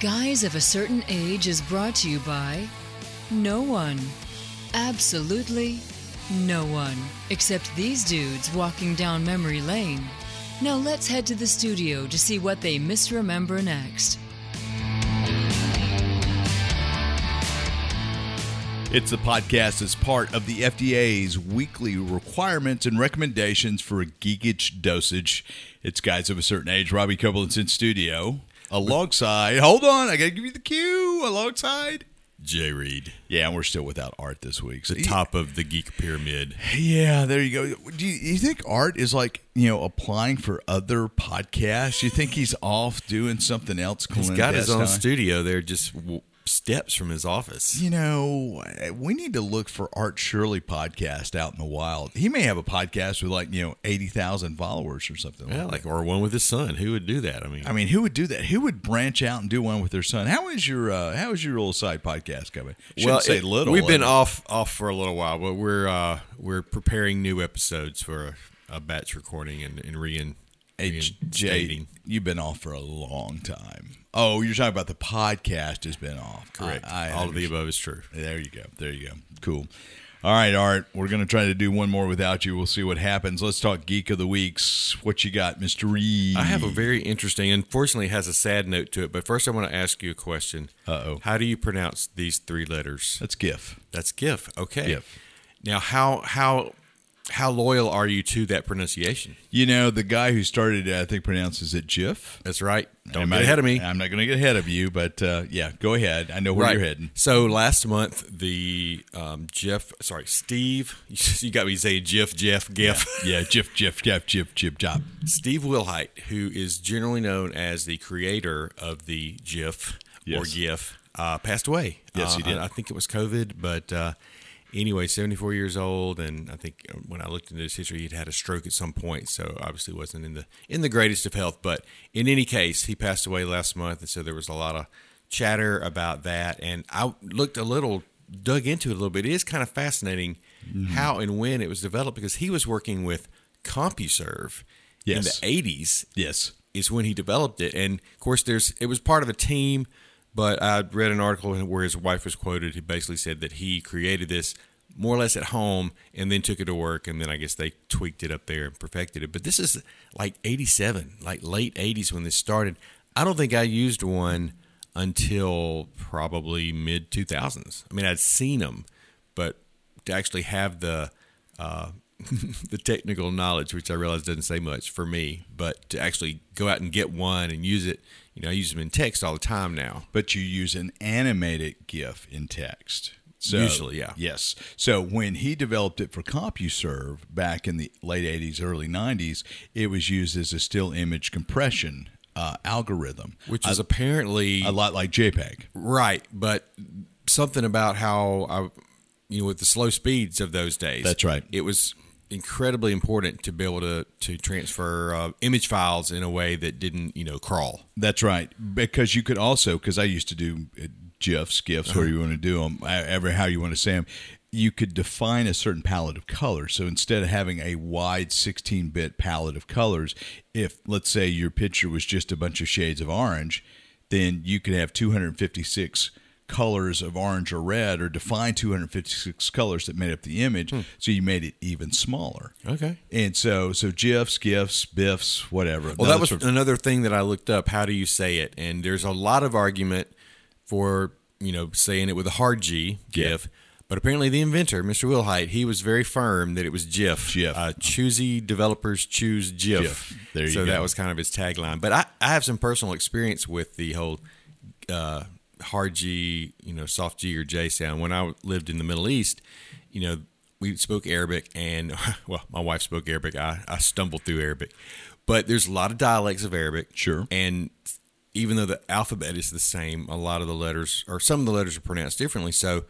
Guys of a Certain Age is brought to you by no one. Absolutely no one. Except these dudes walking down memory lane. Now let's head to the studio to see what they misremember next. It's the podcast as part of the FDA's weekly requirements and recommendations for a geekage dosage. It's Guys of a Certain Age. Robbie Copeland's in studio alongside, hold on, I got to give you the cue, alongside Jay Reed. Yeah, and we're still without Art this week. So the top of the geek pyramid. Yeah, there you go. Do you think Art is like, applying for other podcasts? You think he's off doing something else? He's got his own studio there, just steps from his office. We need to look for Art Shirley podcast out in the wild. He may have a podcast with 80,000 followers or something. Yeah, or one with his son. Who would do that? I mean, who would do that? Who would branch out and do one with their son? How is your little side podcast coming? We've been off for a little while, but we're preparing new episodes for a batch recording and reinstating. Hey, Jay, you've been off for a long time. Oh, you're talking about the podcast has been off. Correct. All of the above is true. There you go. Cool. All right, Art, we're going to try to do one more without you. We'll see what happens. Let's talk Geek of the Weeks. What you got, Mr. Reed? I have a very interesting, unfortunately has a sad note to it, but first I want to ask you a question. Uh-oh. How do you pronounce these three letters? That's GIF. Okay. GIF. Now, How loyal are you to that pronunciation? The guy who started it, I think, pronounces it Jif. That's right. Don't get ahead of me. I'm not going to get ahead of you, but go ahead. I know where you're heading. So last month, the Steve. You got me saying Jif. Yeah, Jif, job. Steve Wilhite, who is generally known as the creator of the Jif or GIF, passed away. Yes, he did. I think it was COVID, but... Anyway, 74 years old, and I think when I looked into his history, he'd had a stroke at some point, so obviously wasn't in the greatest of health. But in any case, he passed away last month, and so there was a lot of chatter about that. And I dug into it a little bit. It is kind of fascinating how and when it was developed, because he was working with CompuServe in the 80s. Yes, is when he developed it, and of course, it was part of a team. But I read an article where his wife was quoted who basically said that he created this more or less at home and then took it to work. And then I guess they tweaked it up there and perfected it. But this is like 87, like late 80s when this started. I don't think I used one until probably mid 2000s. I mean, I'd seen them, but to actually have the... the technical knowledge, which I realize doesn't say much for me, but to actually go out and get one and use it, I use them in text all the time now. But you use an animated GIF in text. So, usually, yeah. Yes. So when he developed it for CompuServe back in the late 80s, early 90s, it was used as a still image compression algorithm. Which is apparently... a lot like JPEG. Right, but something about how, with the slow speeds of those days. That's right. It was... incredibly important to be able to transfer image files in a way that didn't, crawl. That's right. Because you could also, because I used to do GIFs, GIFs, where you want to do them, ever how you want to say them, you could define a certain palette of colors. So instead of having a wide 16-bit palette of colors, if, let's say, your picture was just a bunch of shades of orange, then you could have 256 colors of orange or red, or define 256 colors that made up the image, so you made it even smaller. Okay. And so GIFs, GIFs, BIFs, whatever. Well, that was another thing that I looked up. How do you say it? And there's a lot of argument for, saying it with a hard G, GIF. But apparently the inventor, Mr. Wilhite, he was very firm that it was GIF. GIF. Choosy developers choose GIF. GIF. There you go. So that was kind of his tagline. But I have some personal experience with the whole... hard G, soft G or J sound. When I lived in the Middle East, we spoke Arabic, and my wife spoke Arabic. I stumbled through Arabic, but there's a lot of dialects of Arabic. Sure. And even though the alphabet is the same, a lot of the letters, or some of the letters, are pronounced differently. So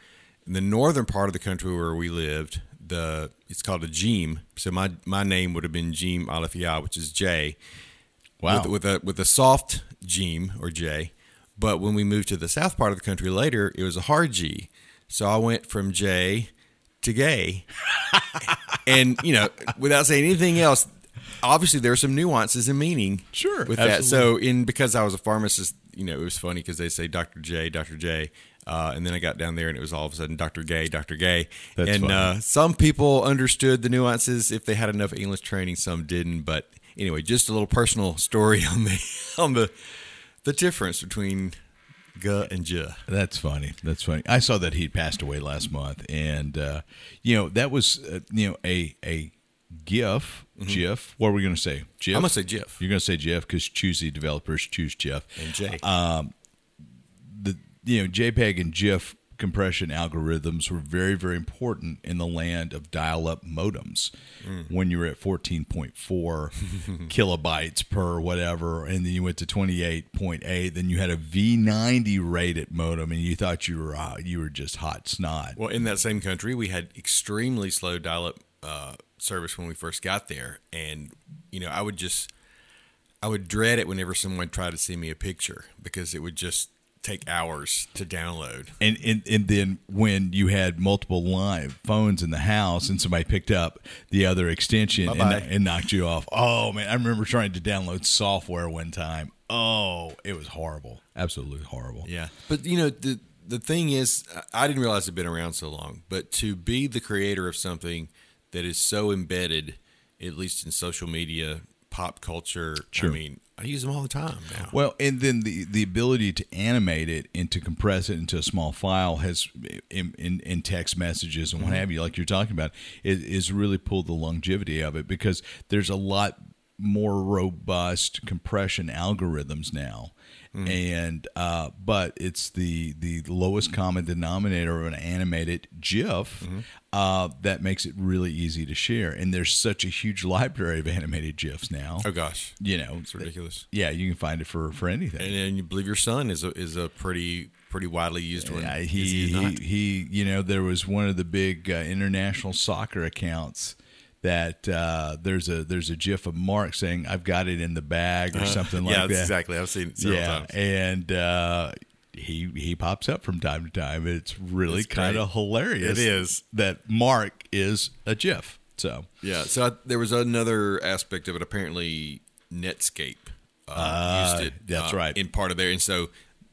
in the northern part of the country where we lived, it's called a Jim. So my name would have been Jim Alifia, which is J. Wow. With a soft Jim or J. But when we moved to the south part of the country later, it was a hard G. So I went from J to gay. And, without saying anything else, obviously there are some nuances in meaning. Sure, with absolutely. That. So because I was a pharmacist, you know, it was funny because they say Dr. J, Dr. J. And then I got down there and it was all of a sudden Dr. Gay, Dr. Gay. That's and some people understood the nuances if they had enough English training, some didn't. But anyway, just a little personal story on the difference between G and J. That's funny. That's funny. I saw that he'd passed away last month. And, you know, that was, you know, a GIF. Mm-hmm. GIF. What were we going to say? GIF? I'm going to say GIF. You're going to say GIF because choosy developers choose GIF. And J. You know, JPEG and GIF compression algorithms were very, very important in the land of dial-up modems when you were at 14.4 kilobytes per whatever, and then you went to 28.8. Then you had a V90 rated modem, and you thought you were just hot snot. Well, in that same country, we had extremely slow dial-up service when we first got there, and you know, I would dread it whenever someone tried to send me a picture because it would just take hours to download. And then when you had multiple live phones in the house and somebody picked up the other extension and knocked you off. Oh, man, I remember trying to download software one time. Oh, it was horrible. Absolutely horrible. Yeah. But, you know, the thing is, I didn't realize it'd been around so long, but to be the creator of something that is so embedded, at least in social media, pop culture, sure. I mean, I use them all the time now. Well, and then the ability to animate it and to compress it into a small file has, in text messages and what have you, like you're talking about, is really pulled the longevity of it because there's a lot more robust compression algorithms now. And but it's the lowest common denominator of an animated GIF that makes it really easy to share. And there's such a huge library of animated GIFs now. Oh gosh, you know, it's ridiculous. Yeah, you can find it for anything. And you believe your son is a pretty widely used one. He you know, there was one of the big international soccer accounts that there's a GIF of Mark saying, "I've got it in the bag" or something like that. Yeah, exactly. I've seen it several times. And he pops up from time to time. It's really kind of hilarious. It is. That Mark is a GIF. So yeah. So there was another aspect of it. Apparently, Netscape used it. That's right. In part of there. And so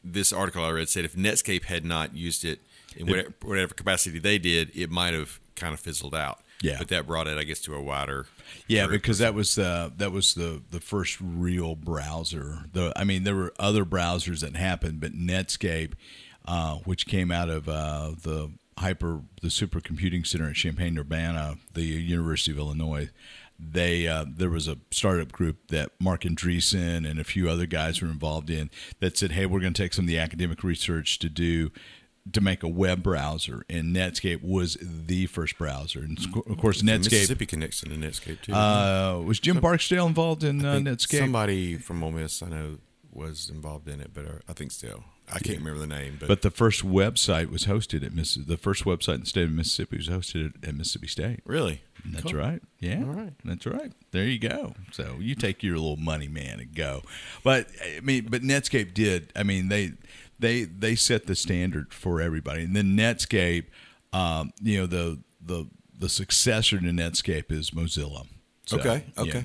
this article I read said if Netscape had not used it in whatever capacity they did, it might have kind of fizzled out. Yeah, but that brought it, I guess, to a wider. Yeah, because that was the first real browser. There were other browsers that happened, but Netscape, which came out of the supercomputing center at Champaign-Urbana, the University of Illinois. They there was a startup group that Mark Andreessen and a few other guys were involved in that said, "Hey, we're going to take some of the academic research to make a web browser," and Netscape was the first browser. And of course, Netscape. Mississippi connection to Netscape too. Was Jim Barksdale involved in Netscape? Somebody from Ole Miss I know was involved in it, but I think still I can't remember the name. But the first website was hosted at the first website in the state of Mississippi was hosted at Mississippi State. Really? That's cool. Right. Yeah. All right. That's right. There you go. So you take your little money man and go. But I mean, Netscape did. I mean, They set the standard for everybody, and then Netscape, you know, the successor to Netscape is Mozilla. So, okay. Yeah.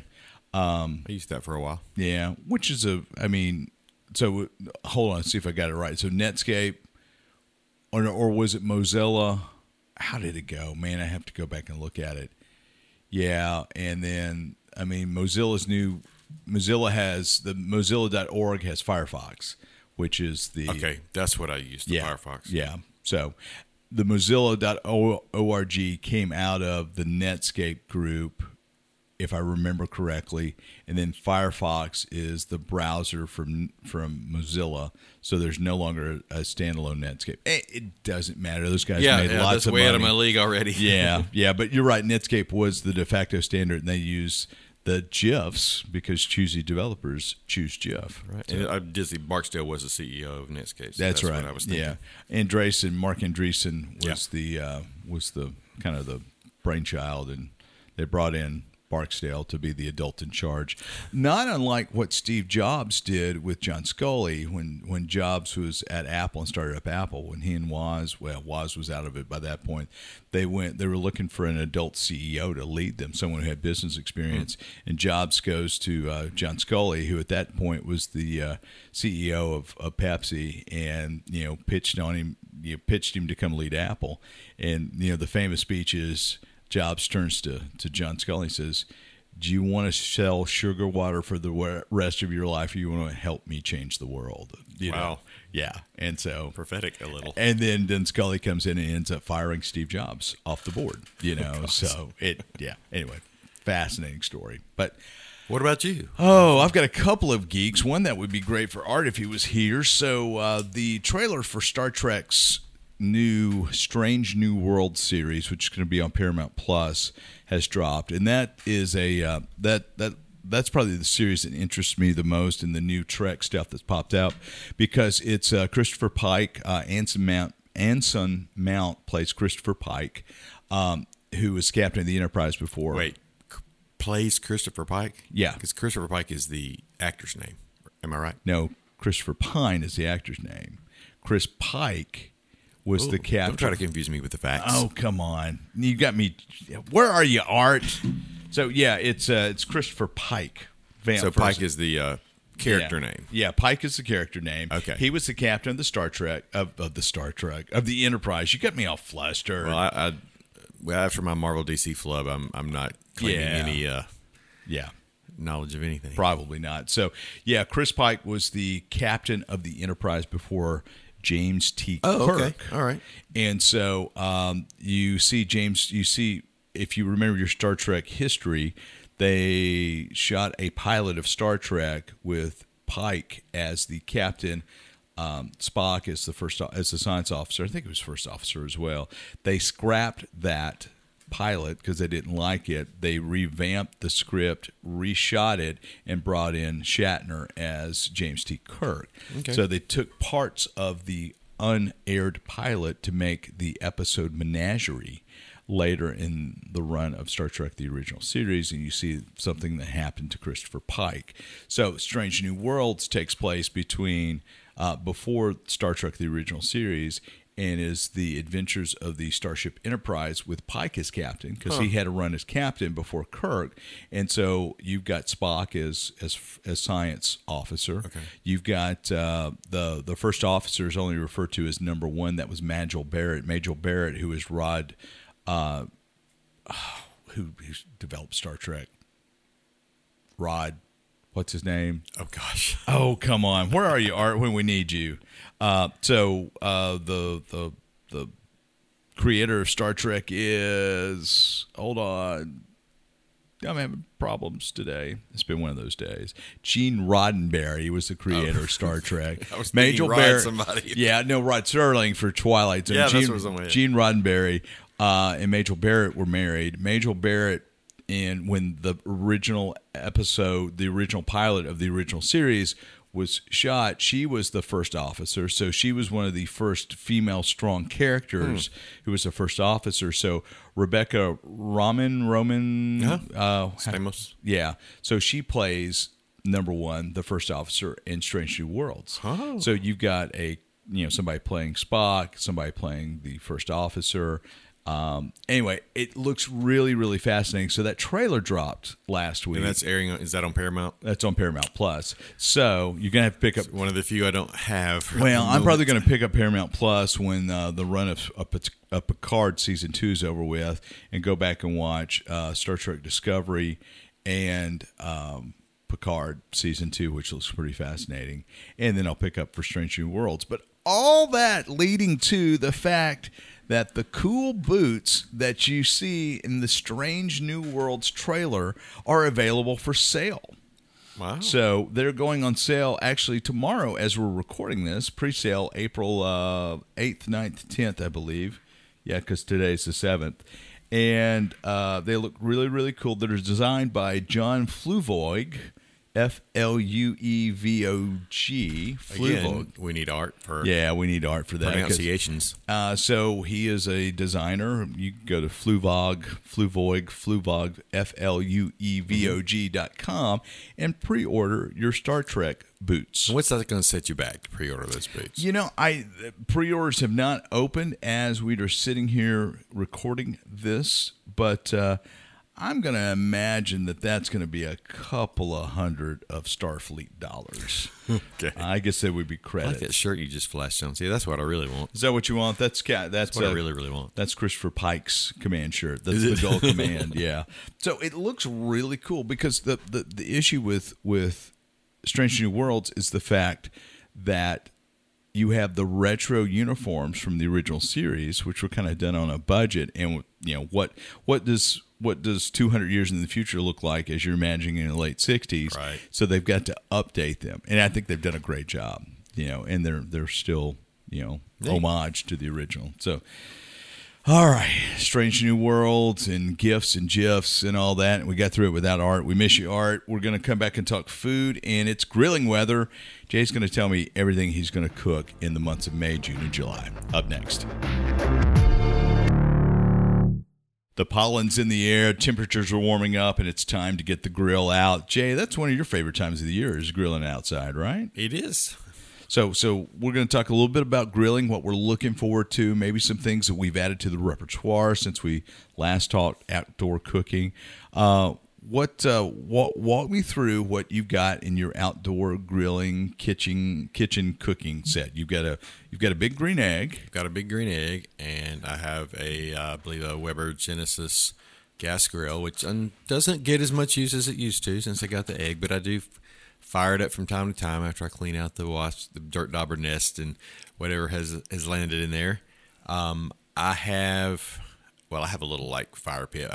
I used that for a while. Yeah, which is so hold on, see if I got it right. So Netscape, or was it Mozilla? How did it go? Man, I have to go back and look at it. Yeah, and then Mozilla has the Mozilla.org has Firefox. Which is the... Okay, that's what I used, Firefox. Yeah, so the Mozilla.org came out of the Netscape group, if I remember correctly, and then Firefox is the browser from Mozilla, so there's no longer a standalone Netscape. It doesn't matter. Those guys made lots of money. Yeah, that's way out of my league already. yeah, but you're right. Netscape was the de facto standard, and they used... the GIFs, because choosy developers choose GIF. Right. So, and Disney Barksdale was the CEO of Netscape. So that's right. What I was thinking. Yeah, Mark Andreessen was the kind of the brainchild, and they brought in Barksdale to be the adult in charge. Not unlike what Steve Jobs did with John Scully when Jobs was at Apple and started up Apple. When he and Woz, well, Woz was out of it by that point, they were looking for an adult CEO to lead them, someone who had business experience. Mm-hmm. And Jobs goes to John Scully, who at that point was the CEO of Pepsi, and pitched him to come lead Apple. And the famous speech is Jobs turns to John Scully and says, "Do you want to sell sugar water for the rest of your life, or you want to help me change the world?" Wow. Yeah. And so prophetic a little. And then Scully comes in and ends up firing Steve Jobs off the board. Anyway, fascinating story. But what about you? Oh, I've got a couple of geeks. One that would be great for Art if he was here. So the trailer for Star Trek's new Strange New Worlds series, which is going to be on Paramount Plus, has dropped, and that is a that's probably the series that interests me the most in the new Trek stuff that's popped out, because it's Christopher Pike. Anson Mount plays Christopher Pike, who was captain of the Enterprise before. Wait, plays Christopher Pike? Yeah, because Christopher Pike is the actor's name. Am I right? No, Christopher Pine is the actor's name. Chris Pike was the captain. Don't try to confuse me with the facts. Oh, come on. You got me. Where are you, Art? So, yeah, it's Christopher Pike. Pike is the character name. Yeah, Pike is the character name. Okay. He was the captain of the Star Trek, of the Enterprise. You got me all flustered. Well, after my Marvel DC flub, I'm not claiming any knowledge of anything. Probably not. So, yeah, Chris Pike was the captain of the Enterprise before James T. Kirk. Oh, okay. All right. And so if you remember your Star Trek history, they shot a pilot of Star Trek with Pike as the captain, Spock as the science officer. I think it was first officer as well. They scrapped that pilot because they didn't like it. They revamped the script, reshot it, and brought in Shatner as James T. Kirk. Okay. So they took parts of the unaired pilot to make the episode Menagerie later in the run of Star Trek, the original series, and you see something that happened to Christopher Pike. So Strange New Worlds takes place before Star Trek, the original series, and is the adventures of the Starship Enterprise with Pike as captain, because he had to run as captain before Kirk. And so you've got Spock as science officer. Okay. You've got the first officer is only referred to as number one. That was Majel Barrett, who is Rod, who developed Star Trek. Rod, what's his name? Oh, gosh. Oh, come on. Where are you, Art, when we need you? The creator of Star Trek is... Hold on. I'm having problems today. It's been one of those days. Gene Roddenberry was the creator of Star Trek. I was Majel Barrett, somebody. Yeah, no, Rod Serling for Twilight Zone. Yeah, that's what was on my head. Gene Roddenberry and Majel Barrett were married. Majel Barrett... And when the original episode, the original pilot of the original series was shot, she was the first officer. So she was one of the first female strong characters who was the first officer. So Rebecca Romijn. Famous. Yeah. So she plays number one, the first officer in Strange New Worlds. Oh. So you've got somebody playing Spock, somebody playing the first officer. Anyway, it looks really, really fascinating. So that trailer dropped last week. And that's airing. Is that on Paramount? That's on Paramount Plus. So you're gonna have to pick up one of the few I don't have. Well, I'm probably gonna pick up Paramount Plus when the run of Picard season 2 is over with, and go back and watch Star Trek Discovery and Picard season 2, which looks pretty fascinating. And then I'll pick up for Strange New Worlds. But all that leading to the fact that the cool boots that you see in the Strange New Worlds trailer are available for sale. Wow. So they're going on sale actually tomorrow as we're recording this, pre-sale April 8th, 9th, 10th, I believe. Yeah, because today's the 7th. And they look really, really cool. They're designed by John Fluevog, F-L-U-E-V-O-G. Fluevog. We need art for that. Pronunciations. So he is a designer. You can go to Fluevog, F-L-U-E-V-O-G.com and pre-order your Star Trek boots. What's that going to set you back to pre-order those boots? You know, pre-orders have not opened as we are sitting here recording this, but... I'm going to imagine that that's going to be a couple of hundred of Starfleet dollars. Okay. I guess that would be credit. I like that shirt you just flashed on. See, that's what I really want. Is that what you want? That's what I really, really want. That's Christopher Pike's command shirt. That's the dual command, yeah. So it looks really cool because the issue with Strange New Worlds is the fact that you have the retro uniforms from the original series, which were kind of done on a budget. And you know what does 200 years in the future look like as you're imagining in the late 60s? Right. So they've got to update them. And I think they've done a great job, you know, and they're still, you know, homage to the original. So, all right, Strange New Worlds and GIFs and GIFs and all that. And we got through it without Art. We miss you, Art. We're going to come back and talk food, and it's grilling weather. Jay's going to tell me everything he's going to cook in the months of May, June, and July. Up next. The pollen's in the air, temperatures are warming up, and it's time to get the grill out. Jay, that's one of your favorite times of the year is grilling outside, right? It is. So we're going to talk a little bit about grilling, what we're looking forward to, maybe some things that we've added to the repertoire since we last talked outdoor cooking. Walk me through what you've got in your outdoor grilling kitchen cooking set. You've got a big green egg. I've got a big green egg, and I have I believe a Weber Genesis gas grill, which doesn't get as much use as it used to since I got the egg, but I do fire it up from time to time after I clean out the wasps, the dirt dauber nest, and whatever has landed in there. I have a little like fire pit.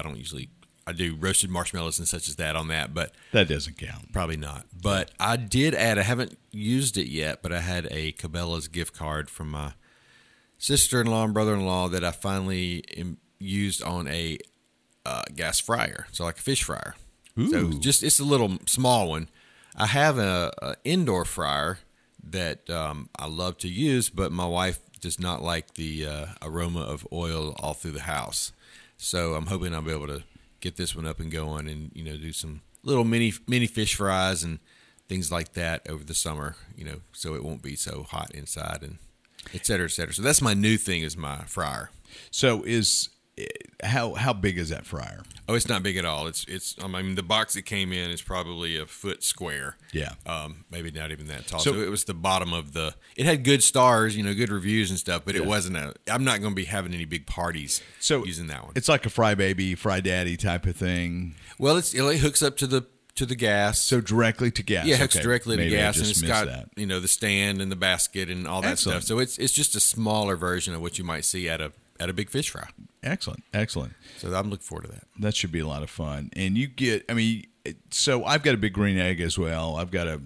I do roasted marshmallows and such as that on that, but that doesn't count. Probably not. But I did add, I haven't used it yet, but I had a Cabela's gift card from my sister-in-law and brother-in-law that I finally used on a gas fryer, so like a fish fryer. Ooh. So it's a little small one. I have an indoor fryer that I love to use, but my wife does not like the aroma of oil all through the house. So I'm hoping I'll be able to get this one up and going and, you know, do some little mini fish fries and things like that over the summer, you know, so it won't be so hot inside and et cetera, et cetera. So that's my new thing is my fryer. So how big is that fryer? Oh, it's not big at all. I mean, the box that came in is probably a foot square. Yeah. Maybe not even that tall. So it was the bottom of it had good stars, you know, good reviews and stuff, but it wasn't I'm not going to be having any big parties using that one. It's like a fry baby, fry daddy type of thing. Well, it hooks up to the gas. So directly to gas. Yeah, it hooks directly to gas, and it's got you know, the stand and the basket and all that stuff. So it's just a smaller version of what you might see at a big fish fry. Excellent. So I'm looking forward to that. That should be a lot of fun. And so I've got a big green egg as well. I've got a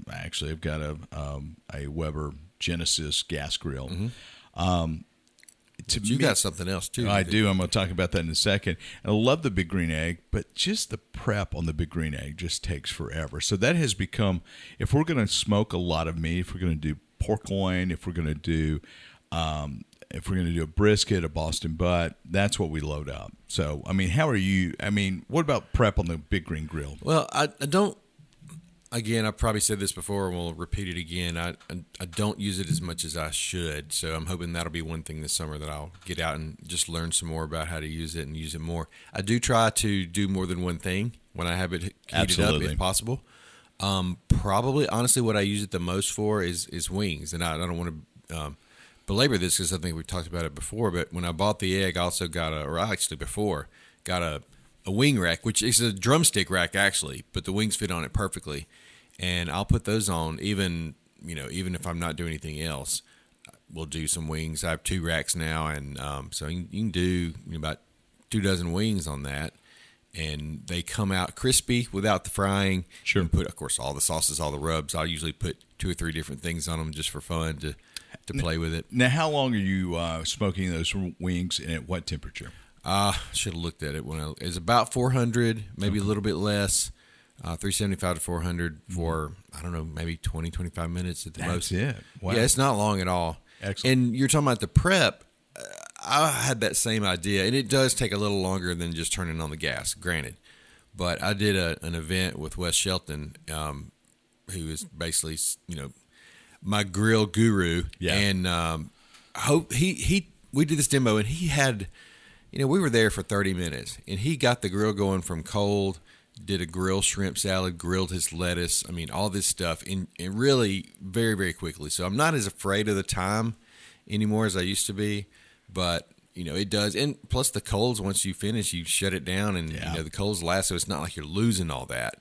Weber Genesis gas grill. Mm-hmm. Got something else too. I do. I'm going to talk about that in a second. And I love the big green egg, but just the prep on the big green egg just takes forever. So that has become, if we're going to smoke a lot of meat, if we're going to do pork loin, if we're going to do, if we're going to do a brisket, a Boston butt, that's what we load up. So, I mean, what about prep on the big green grill? Well, I probably said this before and we'll repeat it again. I don't use it as much as I should. So I'm hoping that'll be one thing this summer that I'll get out and just learn some more about how to use it and use it more. I do try to do more than one thing when I have it heated up if possible. Probably, honestly, what I use it the most for is wings. And I don't want to... belabor this because I think we've talked about it before, but when I bought the egg, I also got a wing rack, which is a drumstick rack actually, but the wings fit on it perfectly, and I'll put those on even if I'm not doing anything else. We'll do some wings. I have two racks now, and so you can do about 2 dozen wings on that, and they come out crispy without the frying. Sure. And put, of course, all the sauces, all the rubs. I'll usually put 2 or 3 different things on them just for fun to play with it. Now, how long are you smoking those wings, and at what temperature? I should have looked at it. It's about 400, maybe a little bit less. 375 to 400 for, I don't know, maybe 20, 25 minutes at the most. That's it. Wow. Yeah, it's not long at all. Excellent. And you're talking about the prep. I had that same idea, and it does take a little longer than just turning on the gas, granted. But I did an event with Wes Shelton, who is basically, you know, my grill guru. Yeah. And we did this demo, and he had, you know, we were there for 30 minutes, and he got the grill going from cold, did a grilled shrimp salad, grilled his lettuce. I mean, all this stuff, and really very, very quickly. So I'm not as afraid of the time anymore as I used to be, but you know, it does. And plus the coals, once you finish, you shut it down, and you know, the coals last, so it's not like you're losing all that.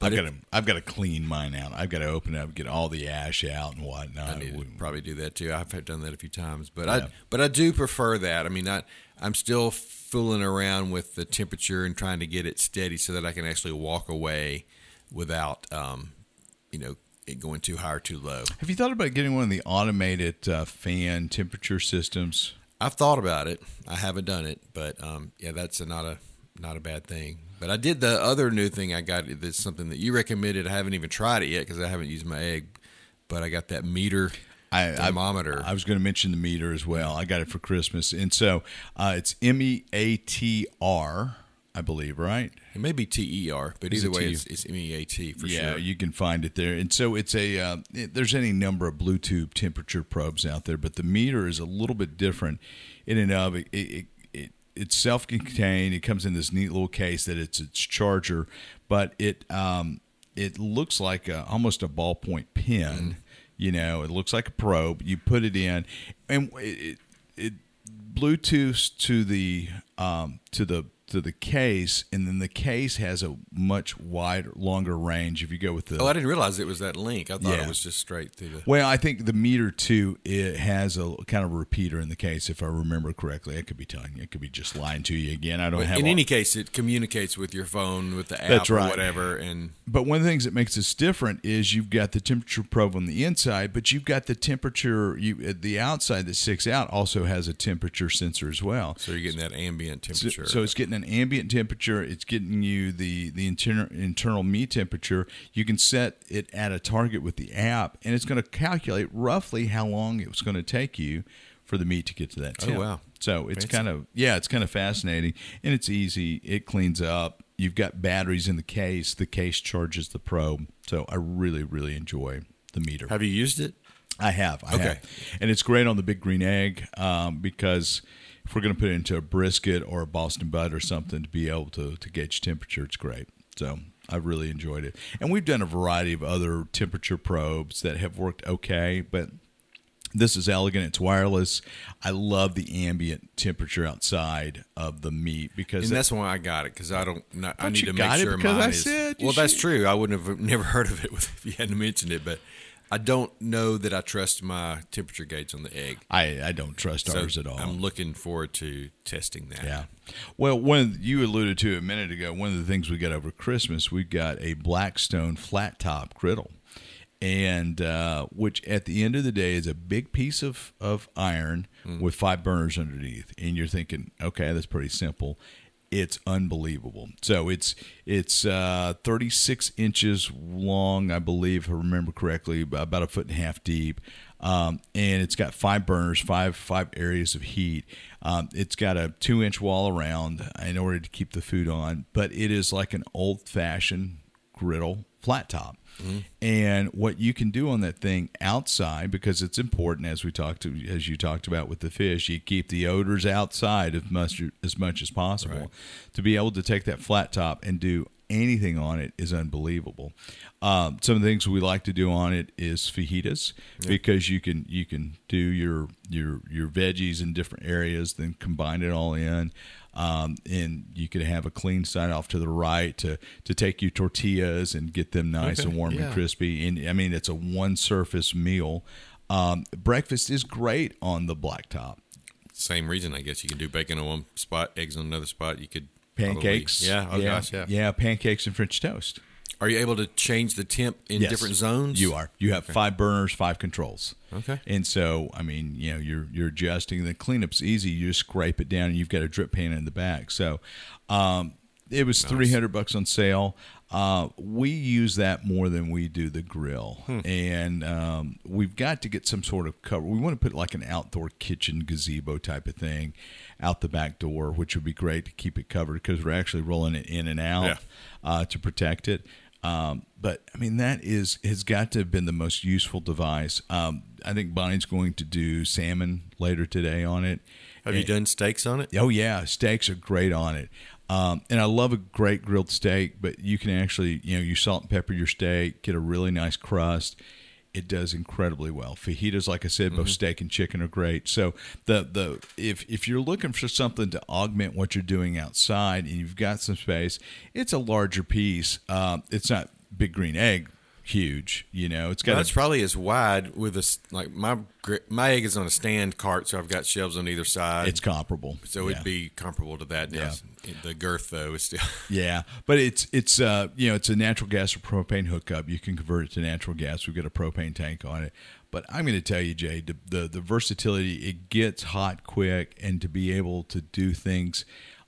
I've got to clean mine out. I've got to open it up, get all the ash out and whatnot. I need to probably do that too. I've done that a few times, but I do prefer that. I mean, I'm still fooling around with the temperature and trying to get it steady so that I can actually walk away without, you know, it going too high or too low. Have you thought about getting one of the automated fan temperature systems? I've thought about it. I haven't done it, but yeah, that's not a bad thing. But I did the other new thing I got. That's something that you recommended. I haven't even tried it yet because I haven't used my egg. But I got that MEATER thermometer. I was going to mention the MEATER as well. I got it for Christmas, and so it's MEATER, I believe, right? It may be TER, but either way, it's MEAT for sure. Yeah, you can find it there. And so it's there's any number of blue tube temperature probes out there, but the MEATER is a little bit different in and of it. It's self-contained. It comes in this neat little case that it's its charger, but it looks like almost a ballpoint pen. Mm-hmm. You know, it looks like a probe. You put it in, and it Bluetooths to the to the case, and then the case has a much wider, longer range. If you go with the I didn't realize it was that link. I thought it was just straight through the. Well, I think the MEATER too. It has a kind of repeater in the case, if I remember correctly. I could be telling you. I could be just lying to you again. I don't have. In any case, it communicates with your phone, with the app, that's right, or whatever. And but one of the things that makes this different is you've got the temperature probe on the inside, but you've got the temperature at the outside that sticks out also has a temperature sensor as well. So you're getting that ambient temperature. So it's getting an ambient temperature. It's getting you the internal MEATER temperature. You can set it at a target with the app, and it's going to calculate roughly how long it was going to take you for the meat to get to that temp. Oh, wow. So it's kind of fascinating, and it's easy. It cleans up. You've got batteries in the case. The case charges the probe. So I really, really enjoy the MEATER. Have you used it? I have. And it's great on the big green egg because if we're going to put it into a brisket or a Boston butt or something to be able to gauge temperature, it's great. So I've really enjoyed it. And we've done a variety of other temperature probes that have worked okay, but this is elegant. It's wireless. I love the ambient temperature outside of the meat because that's why I got it because I need to make sure mine is. Well, that's true. I wouldn't have never heard of it if you hadn't mentioned it, but I don't know that I trust my temperature gauge on the egg. I don't trust ours at all. I'm looking forward to testing that. Yeah. Well, you alluded to a minute ago, one of the things we got over Christmas, we got a Blackstone flat top griddle, and which at the end of the day is a big piece of iron with 5 burners underneath. And you're thinking, okay, that's pretty simple. It's unbelievable. So it's 36 inches long, I believe, if I remember correctly, about a foot and a half deep. And it's got 5 burners, five areas of heat. It's got a 2-inch wall around in order to keep the food on. But it is like an old-fashioned griddle flat top. Mm-hmm. And what you can do on that thing outside, because it's important, as you talked about with the fish, you keep the odors outside as much as possible. Right. To be able to take that flat top and do anything on it is unbelievable. Some of the things we like to do on it is fajitas, because you can do your veggies in different areas, then combine it all in. And you could have a clean side off to the right to take you tortillas and get them nice and warm and crispy. And I mean, it's a one surface meal. Breakfast is great on the blacktop. Same reason, I guess. You can do bacon on one spot, eggs on another spot. You could pancakes. Pancakes and French toast. Are you able to change the temp in different zones? You are. You have 5 burners, 5 controls. Okay. And so, I mean, you know, you're adjusting. The cleanup's easy. You just scrape it down, and you've got a drip pan in the back. So, it was $300 on sale. We use that more than we do the grill. And we've got to get some sort of cover. We want to put like an outdoor kitchen gazebo type of thing out the back door, which would be great to keep it covered because we're actually rolling it in and out to protect it. But I mean, that has got to have been the most useful device. I think Bonnie's going to do salmon later today on it. Have you done steaks on it? Oh yeah. Steaks are great on it. And I love a great grilled steak, but you can actually, you salt and pepper your steak, get a really nice crust. It does incredibly well. Fajitas, like I said, both steak and chicken are great. So if you're looking for something to augment what you're doing outside and you've got some space, it's a larger piece. It's not big green egg huge, It's got. It's probably as wide with like my egg is on a stand cart, so I've got shelves on either side. It's comparable, so it'd be comparable to that. Yeah. The girth though is still. Yeah, but it's a natural gas or propane hookup. You can convert it to natural gas. We've got a propane tank on it. But I'm going to tell you, Jay, the versatility. It gets hot quick, and to be able to do things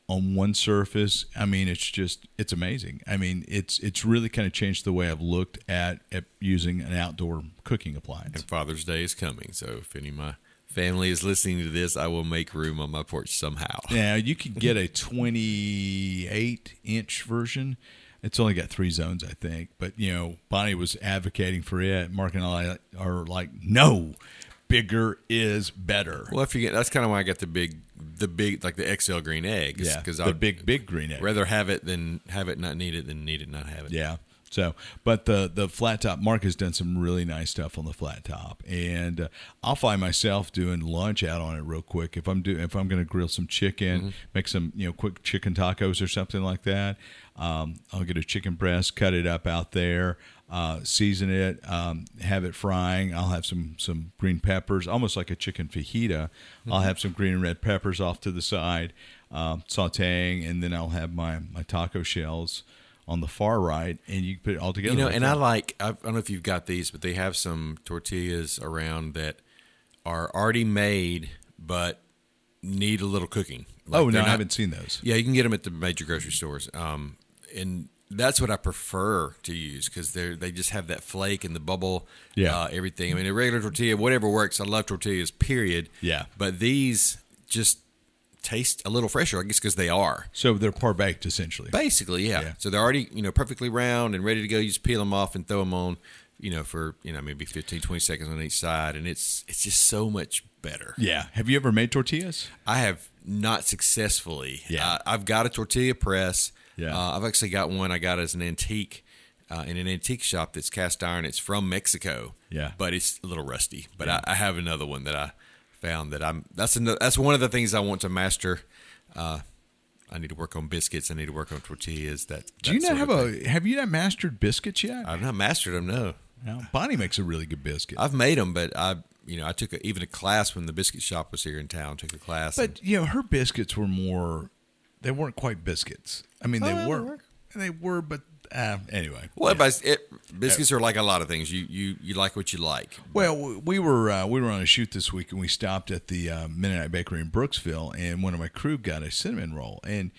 on one surface, I mean, it's amazing. I mean, it's really kind of changed the way I've looked at using an outdoor cooking appliance. And Father's Day is coming, so if any of my family is listening to this, I will make room on my porch somehow. Now, you can get a 28-inch version. It's only got 3 zones, I think. But, Bonnie was advocating for it. Mark and I are like, no, bigger is better. Well, that's kind of why I got the big, like the XL green egg. Yeah, because I would big green egg. Rather have it than have it not need it than need it not have it. Yeah. So, but the flat top, Mark has done some really nice stuff on the flat top, and I'll find myself doing lunch out on it real quick if I'm going to grill some chicken, make some quick chicken tacos or something like that. I'll get a chicken breast, cut it up out there. Season it, have it frying. I'll have some green peppers, almost like a chicken fajita. I'll have some green and red peppers off to the side, sauteing, and then I'll have my taco shells on the far right, and you put it all together. I don't know if you've got these, but they have some tortillas around that are already made, but need a little cooking. Like I haven't seen those. Yeah, you can get them at the major grocery stores. And that's what I prefer to use because they just have that flake and the bubble, everything. I mean, a regular tortilla, whatever works. I love tortillas, period. Yeah. But these just taste a little fresher, I guess, because they are. So they're par-baked, essentially. Basically, yeah. So they're already, perfectly round and ready to go. You just peel them off and throw them on, for, maybe 15, 20 seconds on each side. And it's just so much better. Yeah. Have you ever made tortillas? I have not successfully. Yeah. I've got a tortilla press. Yeah, I've actually got one I got as an antique in an antique shop that's cast iron. It's from Mexico, but it's a little rusty. But I have another one that I found that's one of the things I want to master. I need to work on biscuits. I need to work on tortillas. Have you not mastered biscuits yet? I've not mastered them. No. Bonnie makes a really good biscuit. I've made them, but I took even a class when the biscuit shop was here in town. Took a class, but her biscuits were more. They weren't quite biscuits. I mean, they were, but anyway. Well, biscuits are like a lot of things. You like what you like. Well, we were on a shoot this week, and we stopped at the Mennonite Bakery in Brooksville, and one of my crew got a cinnamon roll, and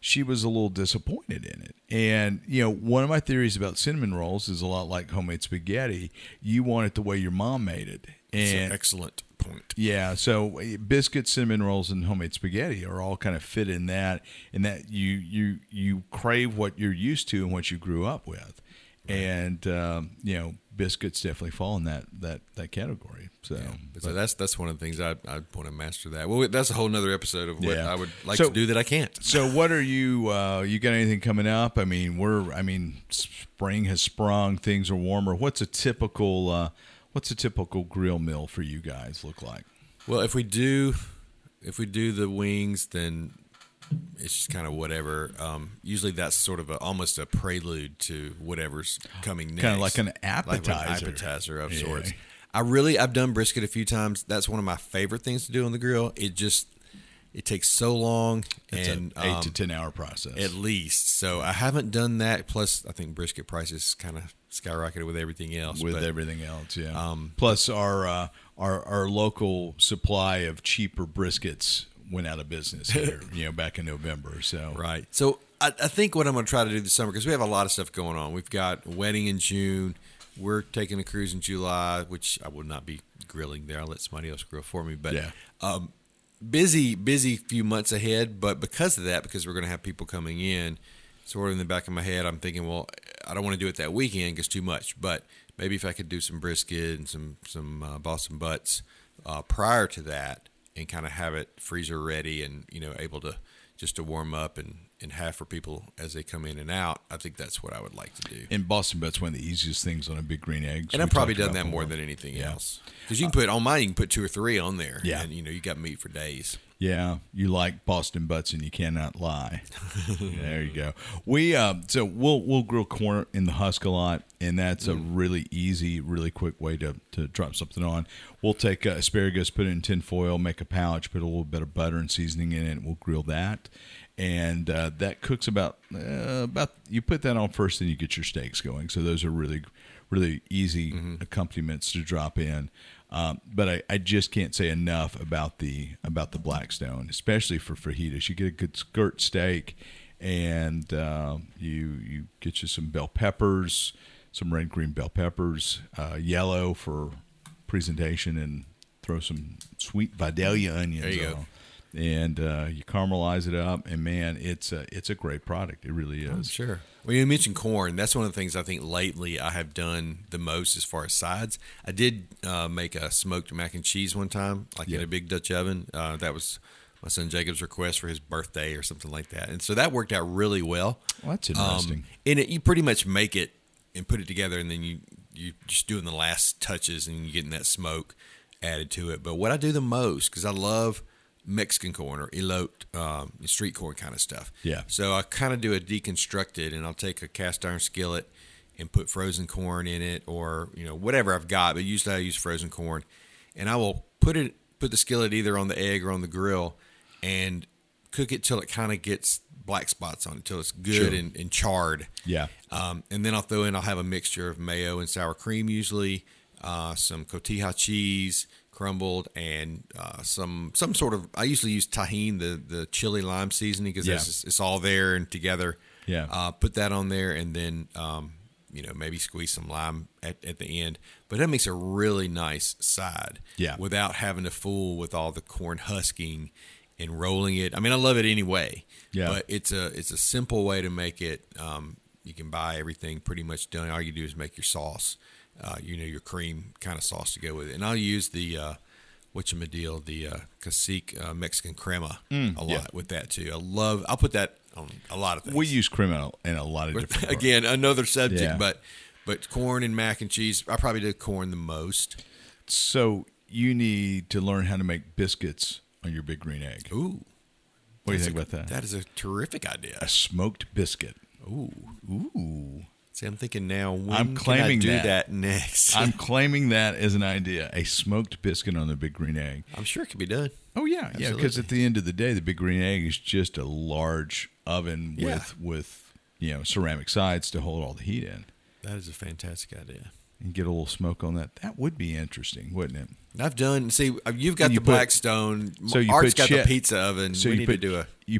she was a little disappointed in it. And, one of my theories about cinnamon rolls is a lot like homemade spaghetti. You want it the way your mom made it. It's excellent point. Yeah, so biscuits, cinnamon rolls, and homemade spaghetti are all kind of fit in that, and that you crave what you're used to and what you grew up with, right. And biscuits definitely fall in that category. So, yeah. So that's one of the things I want to master that. Well, that's a whole nother episode of what I would like to do that I can't. So, what are you? You got anything coming up? I mean, spring has sprung. Things are warmer. What's a typical? What's a typical grill meal for you guys look like? Well, if we do the wings, then it's just kind of whatever. Usually that's sort of almost a prelude to whatever's coming next. Kind of like an appetizer. Like an appetizer of sorts. I've done brisket a few times. That's one of my favorite things to do on the grill. It takes so long. It's an 8 to 10 hour process. At least. So I haven't done that. Plus, I think brisket prices kind of skyrocketed with everything else. Plus, our local supply of cheaper briskets went out of business here, back in November. So. Right. So I think what I'm going to try to do this summer, because we have a lot of stuff going on. We've got a wedding in June. We're taking a cruise in July, which I will not be grilling there. I'll let somebody else grill for me. But yeah. Busy few months ahead. But because of that, because we're going to have people coming in, sort of in the back of my head, I'm thinking, well, I don't want to do it that weekend because too much. But maybe if I could do some brisket and some Boston butts prior to that, and kind of have it freezer ready and, you know, able to just to warm up and have for people as they come in and out. I think that's what I would like to do. And Boston butts, one of the easiest things on a Big Green Egg. And I've probably done that more than anything else. Because you can put on mine, you can put 2 or 3 on there. Yeah. And, you know, you got meat for days. Yeah. You like Boston butts and you cannot lie. There you go. So we'll grill corn in the husk a lot. And that's a really easy, really quick way to drop something on. We'll take asparagus, put it in tin foil, make a pouch, put a little bit of butter and seasoning in it, and we'll grill that. And that cooks about you put that on first, and you get your steaks going. So those are really, really easy accompaniments to drop in. But I just can't say enough about the Blackstone, especially for fajitas. You get a good skirt steak, and you get you some bell peppers, some red green bell peppers, yellow for presentation, and throw some sweet Vidalia onions. There you go. And you caramelize it up, and man, it's a great product. It really is. Oh, sure. Well, you mentioned corn. That's one of the things I think lately I have done the most as far as sides. I did make a smoked mac and cheese one time, like in a big Dutch oven. That was my son Jacob's request for his birthday or something like that, and so that worked out really well. Well, that's interesting. And you pretty much make it and put it together, and then you just doing the last touches, and you're getting that smoke added to it. But what I do the most, because I love Mexican corn or elote, street corn kind of stuff. Yeah. So I kind of do a deconstructed, and I'll take a cast iron skillet and put frozen corn in it, or, you know, whatever I've got, but usually I use frozen corn, and I will put the skillet either on the egg or on the grill and cook it till it kind of gets black spots on it, till it's good and charred. Yeah. And then I'll throw in, I'll have a mixture of mayo and sour cream, usually, some Cotija cheese, crumbled, and some sort of, I usually use tahini, the chili lime seasoning, because it's all there and together. Yeah. Put that on there, and then maybe squeeze some lime at the end. But that makes a really nice side. Yeah. Without having to fool with all the corn husking and rolling it. I mean, I love it anyway. Yeah. But it's a simple way to make it. You can buy everything pretty much done. All you do is make your sauce. Your cream kind of sauce to go with it. And I'll use the Cacique Mexican crema a lot with that too. I'll put that on a lot of things. We use crema in a lot of different things. Again, another subject, but corn and mac and cheese, I probably do corn the most. So you need to learn how to make biscuits on your Big Green Egg. Ooh. What do you think about that? That is a terrific idea. A smoked biscuit. Ooh. See, I'm thinking now, when can I do that next? I'm claiming that as an idea, a smoked biscuit on the Big Green Egg. I'm sure it can be done. Oh, yeah. Absolutely. Yeah, because at the end of the day, the Big Green Egg is just a large oven with ceramic sides to hold all the heat in. That is a fantastic idea. And get a little smoke on that. That would be interesting, wouldn't it? And I've done. See, you've got the Blackstone. So you Art's got the pizza oven. So you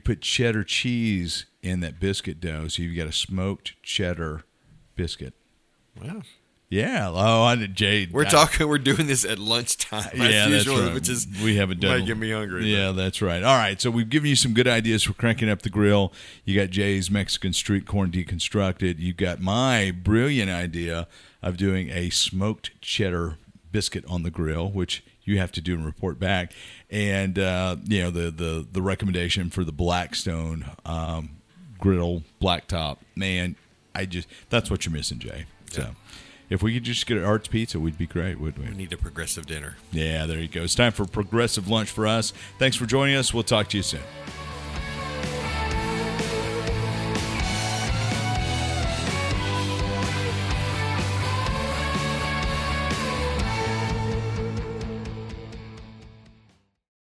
put cheddar cheese in that biscuit dough, so you've got a smoked cheddar biscuit. Wow. Yeah. Oh, I did, Jade. We're doing this at lunchtime. Yeah, as usual, that's right. Which is, we haven't done. Might get me hungry. Yeah, that's right. All right. So we've given you some good ideas for cranking up the grill. You got Jay's Mexican street corn deconstructed. You got my brilliant idea of doing a smoked cheddar biscuit on the grill, which you have to do and report back. And the recommendation for the Blackstone griddle blacktop, man. That's what you're missing, Jay. So if we could just get an Art's Pizza, we'd be great, wouldn't we? We need a progressive dinner. Yeah, there you go. It's time for progressive lunch for us. Thanks for joining us. We'll talk to you soon.